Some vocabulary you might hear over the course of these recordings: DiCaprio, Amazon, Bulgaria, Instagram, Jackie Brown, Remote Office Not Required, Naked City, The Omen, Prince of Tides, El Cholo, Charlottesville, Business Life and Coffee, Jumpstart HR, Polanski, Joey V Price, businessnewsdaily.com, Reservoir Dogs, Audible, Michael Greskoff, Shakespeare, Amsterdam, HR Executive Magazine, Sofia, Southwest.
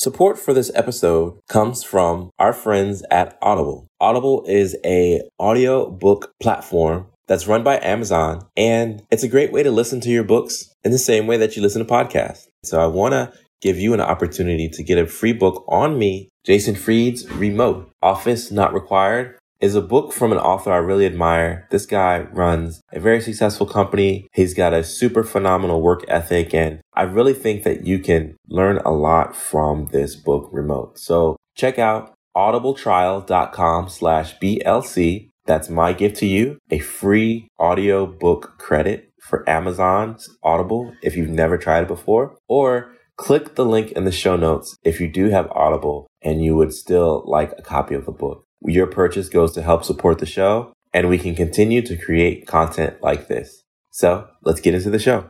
Support for this episode comes from our friends at Audible. Audible is an audiobook platform that's run by Amazon, and it's a great way to listen to your books in the same way that you listen to podcasts. So I want to give you an opportunity to get a free book on me. Jason Fried's Remote Office Not Required is a book from an author I really admire. This guy runs a very successful company. He's got a super phenomenal work ethic, and I really think that you can learn a lot from this book, Remote. So check out audibletrial.com/BLC. That's my gift to you, a free audiobook credit for Amazon's Audible if you've never tried it before, or click the link in the show notes if you do have Audible and you would still like a copy of the book. Your purchase goes to help support the show, and we can continue to create content like this. So let's get into the show.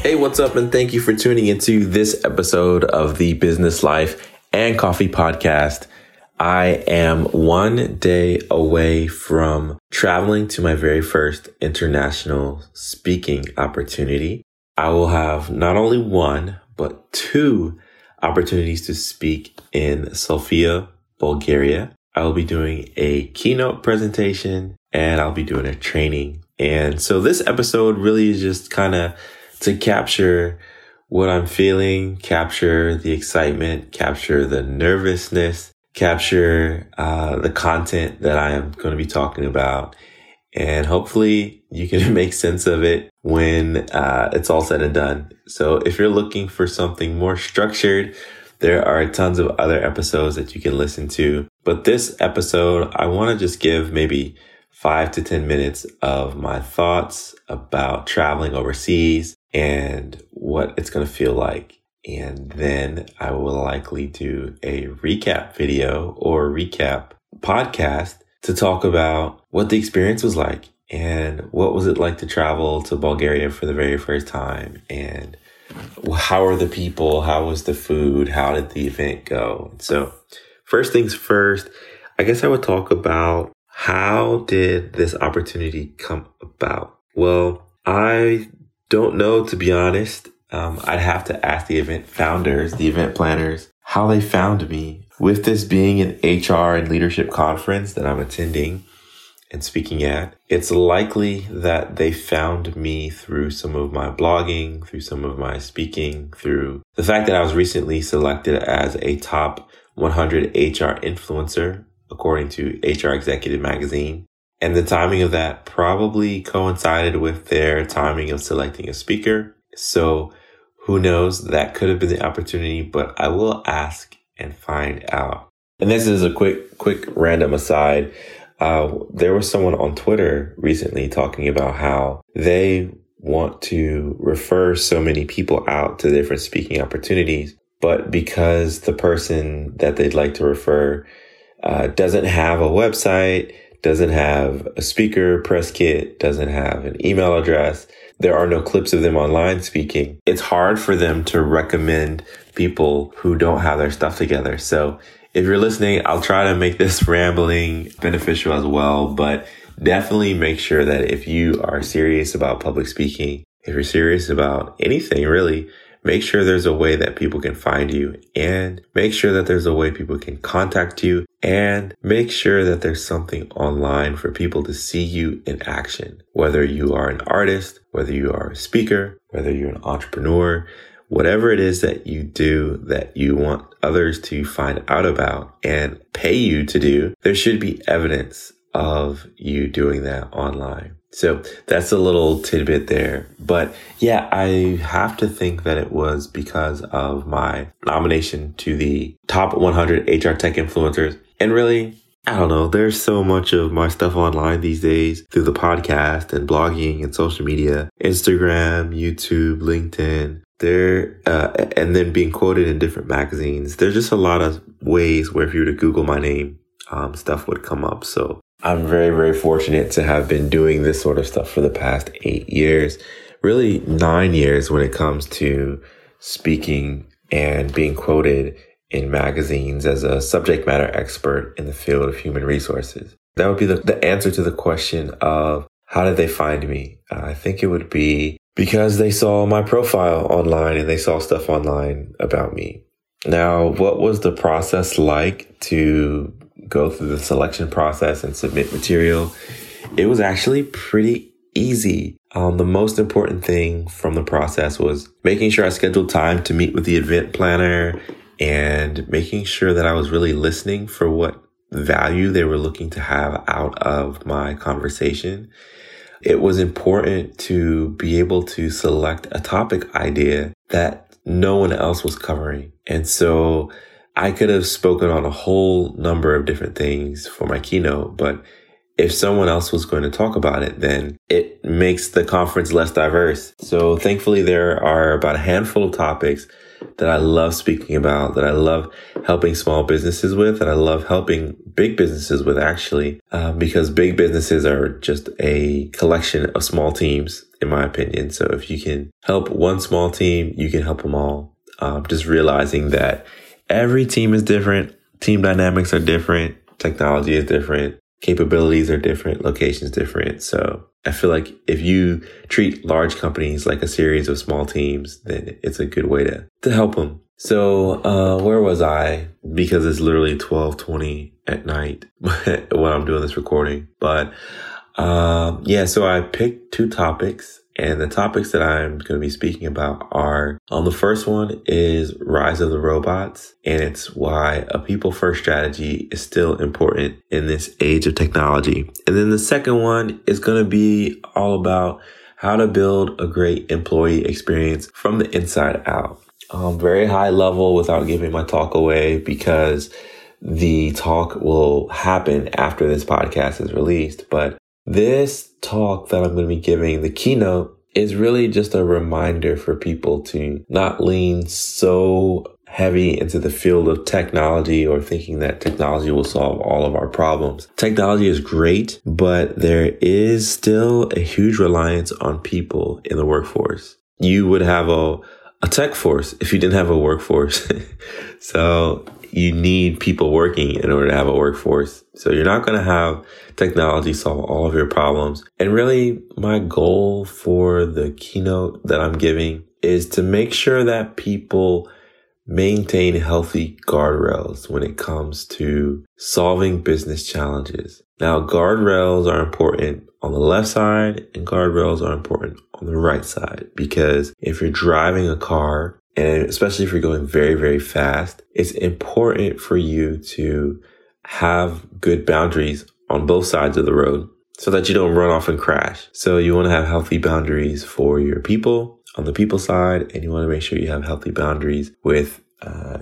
Hey, what's up? And thank you for tuning into this episode of the Business Life and Coffee podcast. I am one day away from traveling to my very first international speaking opportunity. I will have not only one, but two opportunities to speak in Sofia, Bulgaria. I will be doing a keynote presentation and I'll be doing a training. And so this episode really is just kind of to capture what I'm feeling, capture the excitement, capture the nervousness, capture the content that I am going to be talking about. And hopefully you can make sense of it when it's all said and done. So if you're looking for something more structured, there are tons of other episodes that you can listen to. But this episode, I want to just give maybe 5 to 10 minutes of my thoughts about traveling overseas and what it's going to feel like. And then I will likely do a recap video or recap podcast to talk about what the experience was like and what was it like to travel to Bulgaria for the very first time, and how are the people, how was the food, how did the event go. So first things first, I guess I would talk about how did this opportunity come about. Well, I don't know, to be honest. I'd have to ask the event founders, the event planners, how they found me. With this being an HR and leadership conference that I'm attending and speaking at, it's likely that they found me through some of my blogging, through some of my speaking, through the fact that I was recently selected as a top 100 HR influencer, according to HR Executive Magazine. And the timing of that probably coincided with their timing of selecting a speaker. So who knows, that could have been the opportunity, but I will ask and find out. And this is a quick random aside. There was someone on Twitter recently talking about how they want to refer so many people out to different speaking opportunities, but because the person that they'd like to refer doesn't have a website, doesn't have a speaker press kit, doesn't have an email address, there are no clips of them online speaking, it's hard for them to recommend people who don't have their stuff together. So if you're listening, I'll try to make this rambling beneficial as well, but definitely make sure that if you are serious about public speaking, if you're serious about anything really, make sure there's a way that people can find you, and make sure that there's a way people can contact you, and make sure that there's something online for people to see you in action. Whether you are an artist, whether you are a speaker, whether you're an entrepreneur, whatever it is that you do that you want others to find out about and pay you to do, there should be evidence of you doing that online. So that's a little tidbit there. But yeah, I have to think that it was because of my nomination to the top 100 HR tech influencers. And really, I don't know, there's so much of my stuff online these days through the podcast and blogging and social media, Instagram, YouTube, LinkedIn, there, and then being quoted in different magazines. There's just a lot of ways where if you were to Google my name, stuff would come up. So I'm very, very fortunate to have been doing this sort of stuff for the past 8 years, really 9 years when it comes to speaking and being quoted in magazines as a subject matter expert in the field of human resources. That would be the answer to the question of how did they find me? I think it would be because they saw my profile online and they saw stuff online about me. Now, what was the process like to go through the selection process and submit material? It was actually pretty easy. The most important thing from the process was making sure I scheduled time to meet with the event planner and making sure that I was really listening for what value they were looking to have out of my conversation. It was important to be able to select a topic idea that no one else was covering. And so I could have spoken on a whole number of different things for my keynote, but if someone else was going to talk about it, then it makes the conference less diverse. So thankfully, there are about a handful of topics that I love speaking about, that I love helping small businesses with, and I love helping big businesses with, actually, because big businesses are just a collection of small teams, in my opinion. So if you can help one small team, you can help them all. Just realizing that every team is different, team dynamics are different, technology is different, capabilities are different, locations different. So I feel like if you treat large companies like a series of small teams, then it's a good way to help them. So where was I? Because it's literally 12:20 at night when I'm doing this recording. But so I picked two topics. And the topics that I'm going to be speaking about are, the first one is Rise of the Robots, and it's why a people-first strategy is still important in this age of technology. And then the second one is going to be all about how to build a great employee experience from the inside out. Very high level without giving my talk away, because the talk will happen after this podcast is released, but this talk that I'm going to be giving, the keynote, is really just a reminder for people to not lean so heavy into the field of technology or thinking that technology will solve all of our problems. Technology is great, but there is still a huge reliance on people in the workforce. You would have a tech force if you didn't have a workforce. So you need people working in order to have a workforce. So you're not going to have technology solve all of your problems. And really, my goal for the keynote that I'm giving is to make sure that people maintain healthy guardrails when it comes to solving business challenges. Now, guardrails are important on the left side and guardrails are important on the right side, because if you're driving a car, and especially if you're going very, very fast, it's important for you to have good boundaries on both sides of the road so that you don't run off and crash. So you want to have healthy boundaries for your people on the people side, and you want to make sure you have healthy boundaries with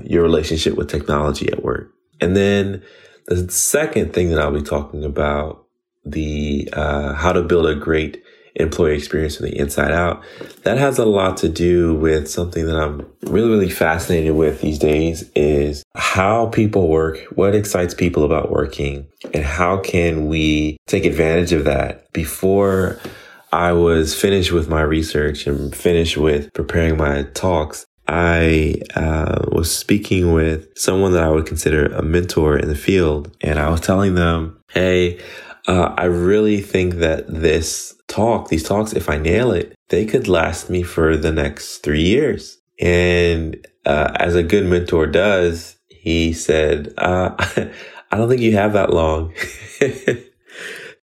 your relationship with technology at work. And then the second thing that I'll be talking about, the how to build a great employee experience from the inside out. That has a lot to do with something that I'm really, really fascinated with these days, is how people work, what excites people about working, and how can we take advantage of that. Before I was finished with my research and finished with preparing my talks, I was speaking with someone that I would consider a mentor in the field, and I was telling them, hey, I really think that these talks, if I nail it, they could last me for the next 3 years. And as a good mentor does, he said, I don't think you have that long.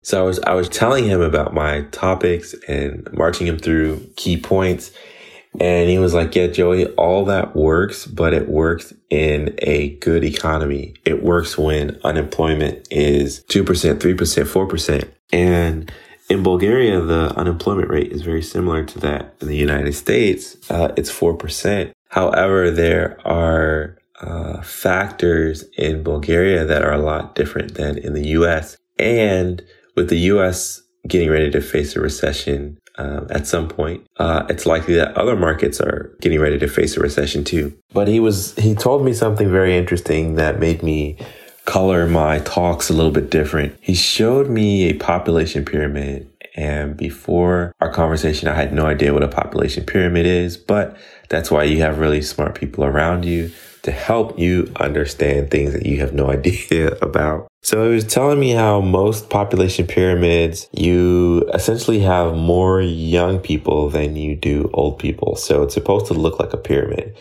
So I was telling him about my topics and marching him through key points. And he was like, yeah, Joey, all that works, but it works in a good economy. It works when unemployment is 2%, 3%, 4%. And in Bulgaria, the unemployment rate is very similar to that in the United States. It's 4%. However, there are factors in Bulgaria that are a lot different than in the U.S. And with the U.S. getting ready to face a recession at some point, it's likely that other markets are getting ready to face a recession too. But he told me something very interesting that made me color my talks a little bit different. He showed me a population pyramid. And before our conversation, I had no idea what a population pyramid is, but That's why you have really smart people around you to help you understand things that you have no idea about. So it was telling me how most population pyramids, you essentially have more young people than you do old people. So it's supposed to look like a pyramid.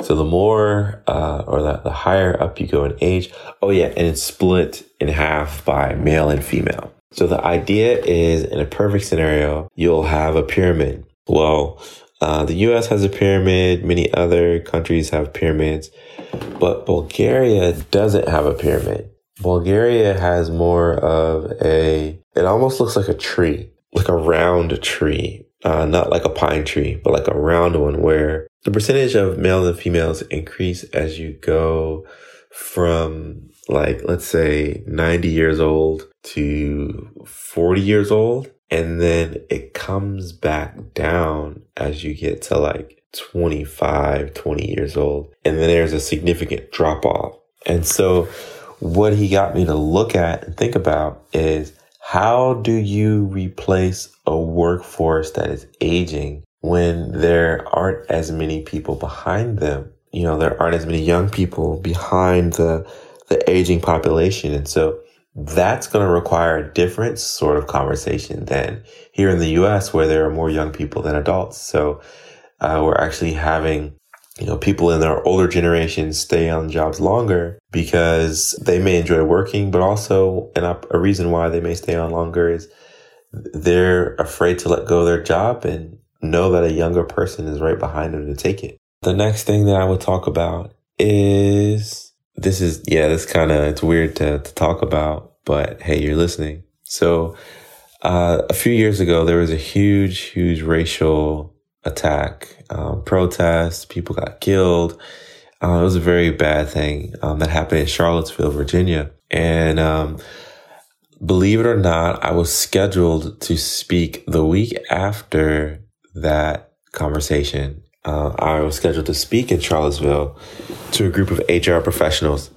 So the more the higher up you go in age. Oh yeah, and it's split in half by male and female. So the idea is, in a perfect scenario, you'll have a pyramid. Well, the U.S. has a pyramid. Many other countries have pyramids, but Bulgaria doesn't have a pyramid. Bulgaria has more of a, it almost looks like a tree, like a round tree, not like a pine tree, but like a round one, where the percentage of males and females increase as you go from, like, let's say 90 years old to 40 years old. And then it comes back down as you get to like 25, 20 years old. And then there's a significant drop off. And so what he got me to look at and think about is, how do you replace a workforce that is aging when there aren't as many people behind them? You know, there aren't as many young people behind the aging population. And so that's going to require a different sort of conversation than here in the U.S., where there are more young people than adults. So we're actually having, you know, people in their older generation stay on jobs longer because they may enjoy working, but also a reason why they may stay on longer is they're afraid to let go of their job and know that a younger person is right behind them to take it. The next thing that I would talk about is, it's weird to talk about, but hey, you're listening. So a few years ago, there was a huge, huge racial attack, protests, people got killed. It was a very bad thing that happened in Charlottesville, Virginia. And believe it or not, I was scheduled to speak the week after that conversation. I was scheduled to speak in Charlottesville to a group of HR professionals.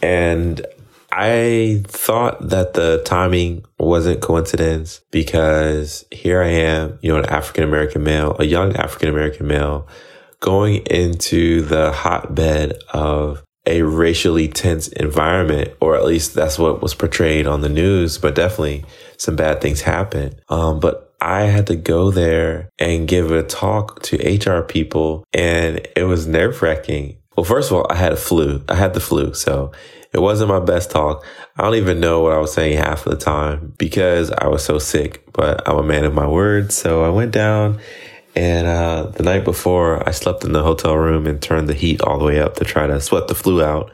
And I thought that the timing wasn't coincidence, because here I am, you know, an African-American male, a young African-American male, going into the hotbed of a racially tense environment, or at least that's what was portrayed on the news, but definitely some bad things happened. But I had to go there and give a talk to HR people, and it was nerve-wracking. Well, first of all, I had the flu, so it wasn't my best talk. I don't even know what I was saying half of the time because I was so sick, but I'm a man of my word. So I went down, and the night before, I slept in the hotel room and turned the heat all the way up to try to sweat the flu out,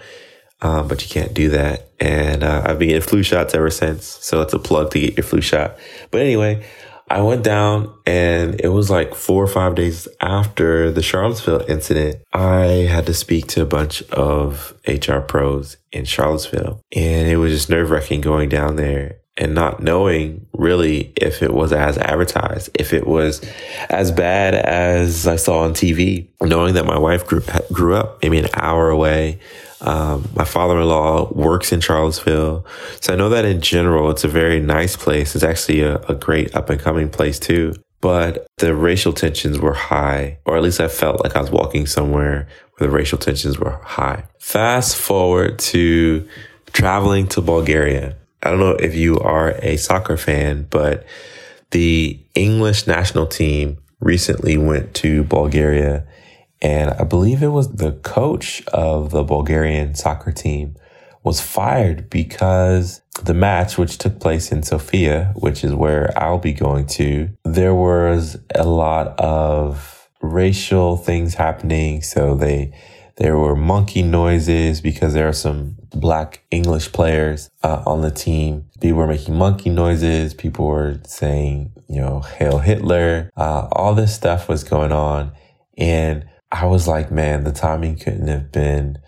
but you can't do that. And I've been getting flu shots ever since, so that's a plug to get your flu shot. But anyway, I went down, and it was like 4 or 5 days after the Charlottesville incident. I had to speak to a bunch of HR pros in Charlottesville, and it was just nerve-wracking going down there and not knowing really if it was as advertised, if it was as bad as I saw on TV. Knowing that my wife grew up maybe an hour away. My father-in-law works in Charlottesville. So I know that in general, it's a very nice place. It's actually a great up-and-coming place too. But the racial tensions were high, or at least I felt like I was walking somewhere where the racial tensions were high. Fast forward to traveling to Bulgaria. I don't know if you are a soccer fan, but the English national team recently went to Bulgaria. And I believe it was the coach of the Bulgarian soccer team was fired because the match, which took place in Sofia, which is where I'll be going to, there was a lot of racial things happening. So there were monkey noises because there are some Black English players on the team. People were making monkey noises. People were saying, you know, Hail Hitler. All this stuff was going on. And I was like, man, the timing couldn't have been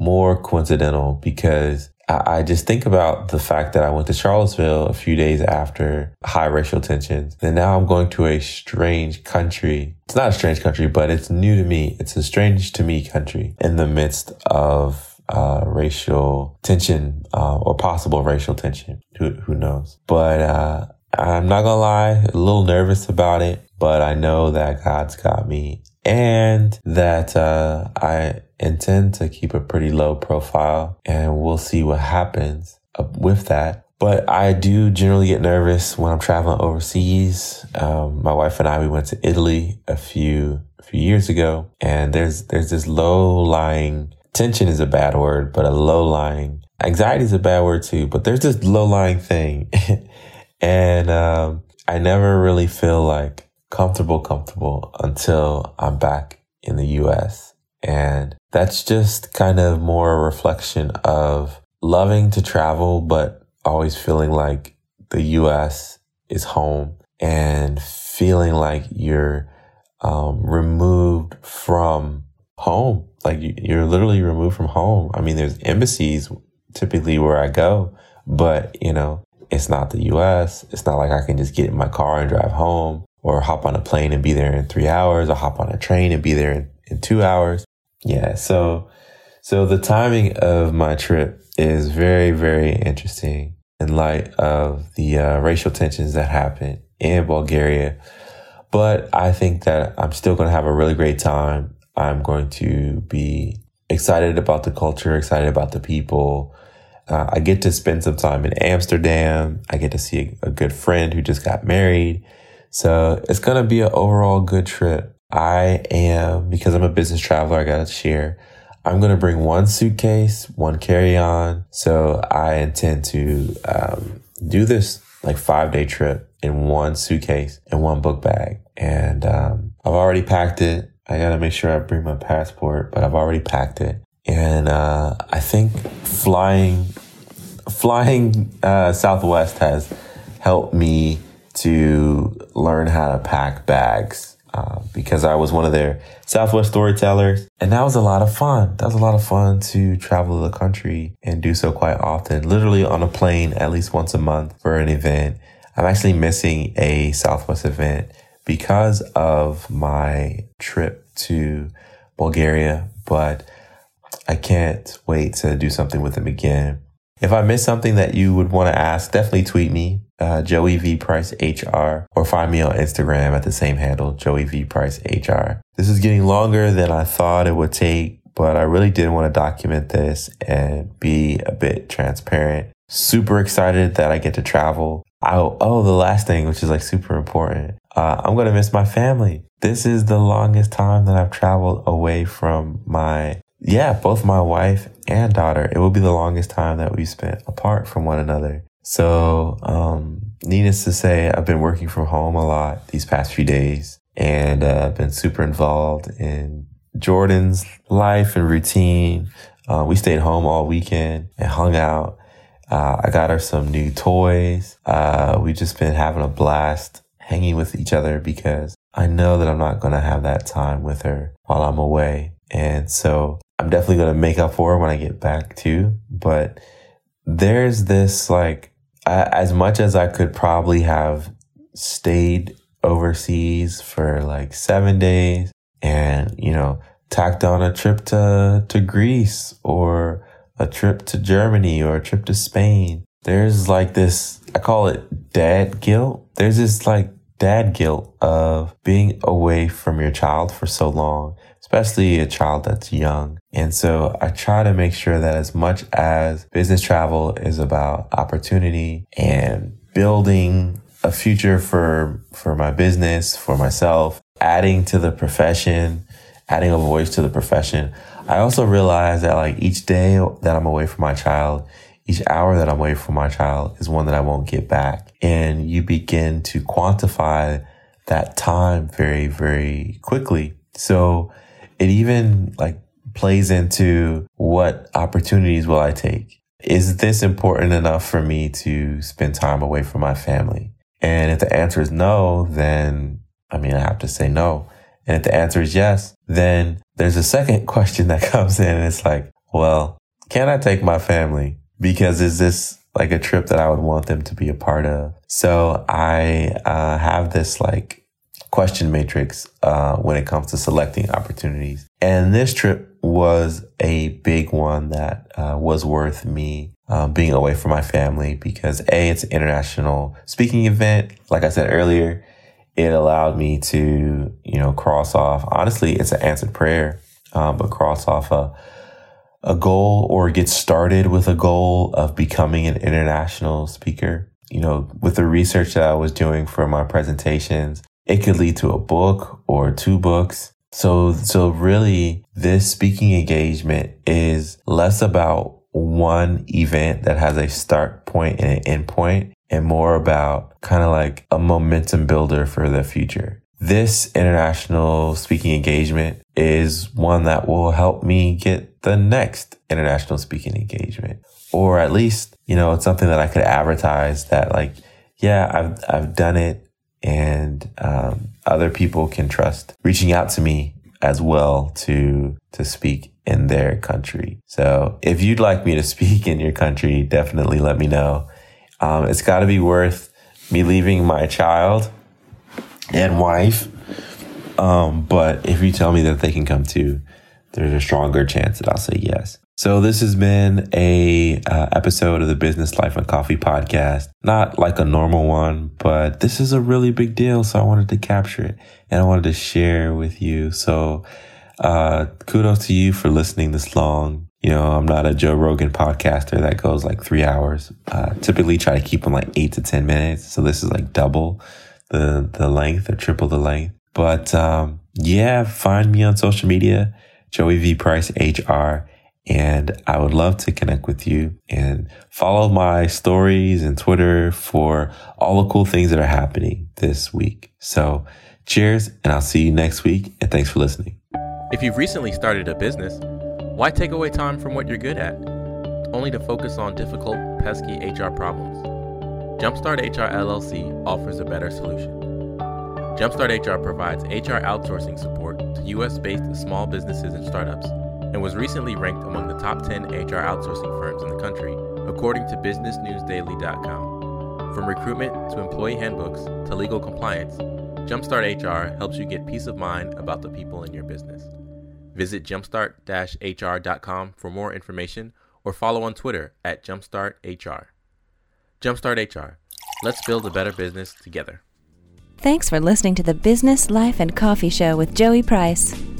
more coincidental, because I just think about the fact that I went to Charlottesville a few days after high racial tensions. And now I'm going to a strange country. It's not a strange country, but it's new to me. It's a strange to me country in the midst of racial tension, or possible racial tension. Who knows? But I'm not going to lie, a little nervous about it, but I know that God's got me. and that I intend to keep a pretty low profile, and we'll see what happens with that. But I do generally get nervous when I'm traveling overseas. My wife and I, we went to Italy a few years ago, and there's this low-lying, tension is a bad word, but a low-lying, anxiety is a bad word too, but there's this low-lying thing. And I never really feel like comfortable until I'm back in the US. And that's just kind of more a reflection of loving to travel, but always feeling like the US is home and feeling like you're removed from home. Like you're literally removed from home. I mean, there's embassies typically where I go, but you know, it's not the US. It's not like I can just get in my car and drive home, or hop on a plane and be there in 3 hours, or hop on a train and be there in 2 hours. Yeah. So the timing of my trip is very, very interesting in light of the racial tensions that happened in Bulgaria. But I think that I'm still going to have a really great time. I'm going to be excited about the culture, excited about the people. I get to spend some time in Amsterdam. I get to see a good friend who just got married. So it's going to be an overall good trip. Because I'm a business traveler, I got to share. I'm going to bring one suitcase, one carry-on. So I intend to do this like 5-day trip in one suitcase and one book bag. And I've already packed it. I got to make sure I bring my passport, but I've already packed it. And I think flying Southwest has helped me to learn how to pack bags. Because I was one of their Southwest storytellers. And that was a lot of fun. That was a lot of fun to travel the country and do so quite often, literally on a plane at least once a month for an event. I'm actually missing a Southwest event because of my trip to Bulgaria, but I can't wait to do something with them again. If I miss something that you would want to ask, definitely tweet me. Joey V Price HR, or find me on Instagram at the same handle, Joey V Price HR. This is getting longer than I thought it would take, but I really did want to document this and be a bit transparent. Super excited that I get to travel. The last thing, which is like super important. I'm going to miss my family. This is the longest time that I've traveled away from both my wife and daughter. It will be the longest time that we've spent apart from one another. So, needless to say, I've been working from home a lot these past few days, and I've been super involved in Jordan's life and routine. We stayed home all weekend and hung out. I got her some new toys. We've just been having a blast hanging with each other because I know that I'm not going to have that time with her while I'm away. And so I'm definitely going to make up for her when I get back too. But there's this as much as I could probably have stayed overseas for 7 days and, tacked on a trip to Greece or a trip to Germany or a trip to Spain, there's this, I call it dad guilt. There's this dad guilt of being away from your child for so long, especially a child that's young. And so I try to make sure that as much as business travel is about opportunity and building a future for my business, for myself, adding a voice to the profession, I also realize that each day that I'm away from my child, each hour that I'm away from my child is one that I won't get back. And you begin to quantify that time very, very quickly. So it even plays into what opportunities will I take? Is this important enough for me to spend time away from my family? And if the answer is no, then I have to say no. And if the answer is yes, then there's a second question that comes in. And it's can I take my family? Because is this a trip that I would want them to be a part of? So I have this question matrix when it comes to selecting opportunities. And this trip was a big one that was worth me being away from my family because it's an international speaking event. Like I said earlier, it allowed me to, you know, cross off. Honestly, it's an answered prayer, but cross off a goal or get started with a goal of becoming an international speaker. You know, with the research that I was doing for my presentations, it could lead to a book or 2 books. So really, this speaking engagement is less about one event that has a start point and an end point, and more about kind of like a momentum builder for the future. This international speaking engagement is one that will help me get the next international speaking engagement. Or at least, you know, it's something that I could advertise that, like, yeah, I've done it, and other people can trust reaching out to me as well to speak in their country. So if you'd like me to speak in your country, definitely let me know. It's got to be worth me leaving my child and wife. But if you tell me that they can come too, there's a stronger chance that I'll say yes. So this has been a episode of the Business Life and Coffee podcast. Not like a normal one, but this is a really big deal. So I wanted to capture it and I wanted to share with you. So kudos to you for listening this long. You know, I'm not a Joe Rogan podcaster that goes like 3 hours. Typically try to keep them like 8 to 10 minutes. So this is like double the length or triple the length. But yeah, find me on social media, Joey V Price HR. And I would love to connect with you and follow my stories and Twitter for all the cool things that are happening this week. So cheers, and I'll see you next week. And thanks for listening. If you've recently started a business, why take away time from what you're good at, only to focus on difficult, pesky HR problems? Jumpstart HR LLC offers a better solution. Jumpstart HR provides HR outsourcing support to U.S.-based small businesses and startups, and was recently ranked among the top 10 HR outsourcing firms in the country, according to businessnewsdaily.com. From recruitment to employee handbooks to legal compliance, Jumpstart HR helps you get peace of mind about the people in your business. Visit jumpstart-hr.com for more information or follow on Twitter at Jumpstart HR. Jumpstart HR. Let's build a better business together. Thanks for listening to the Business Life and Coffee Show with Joey Price.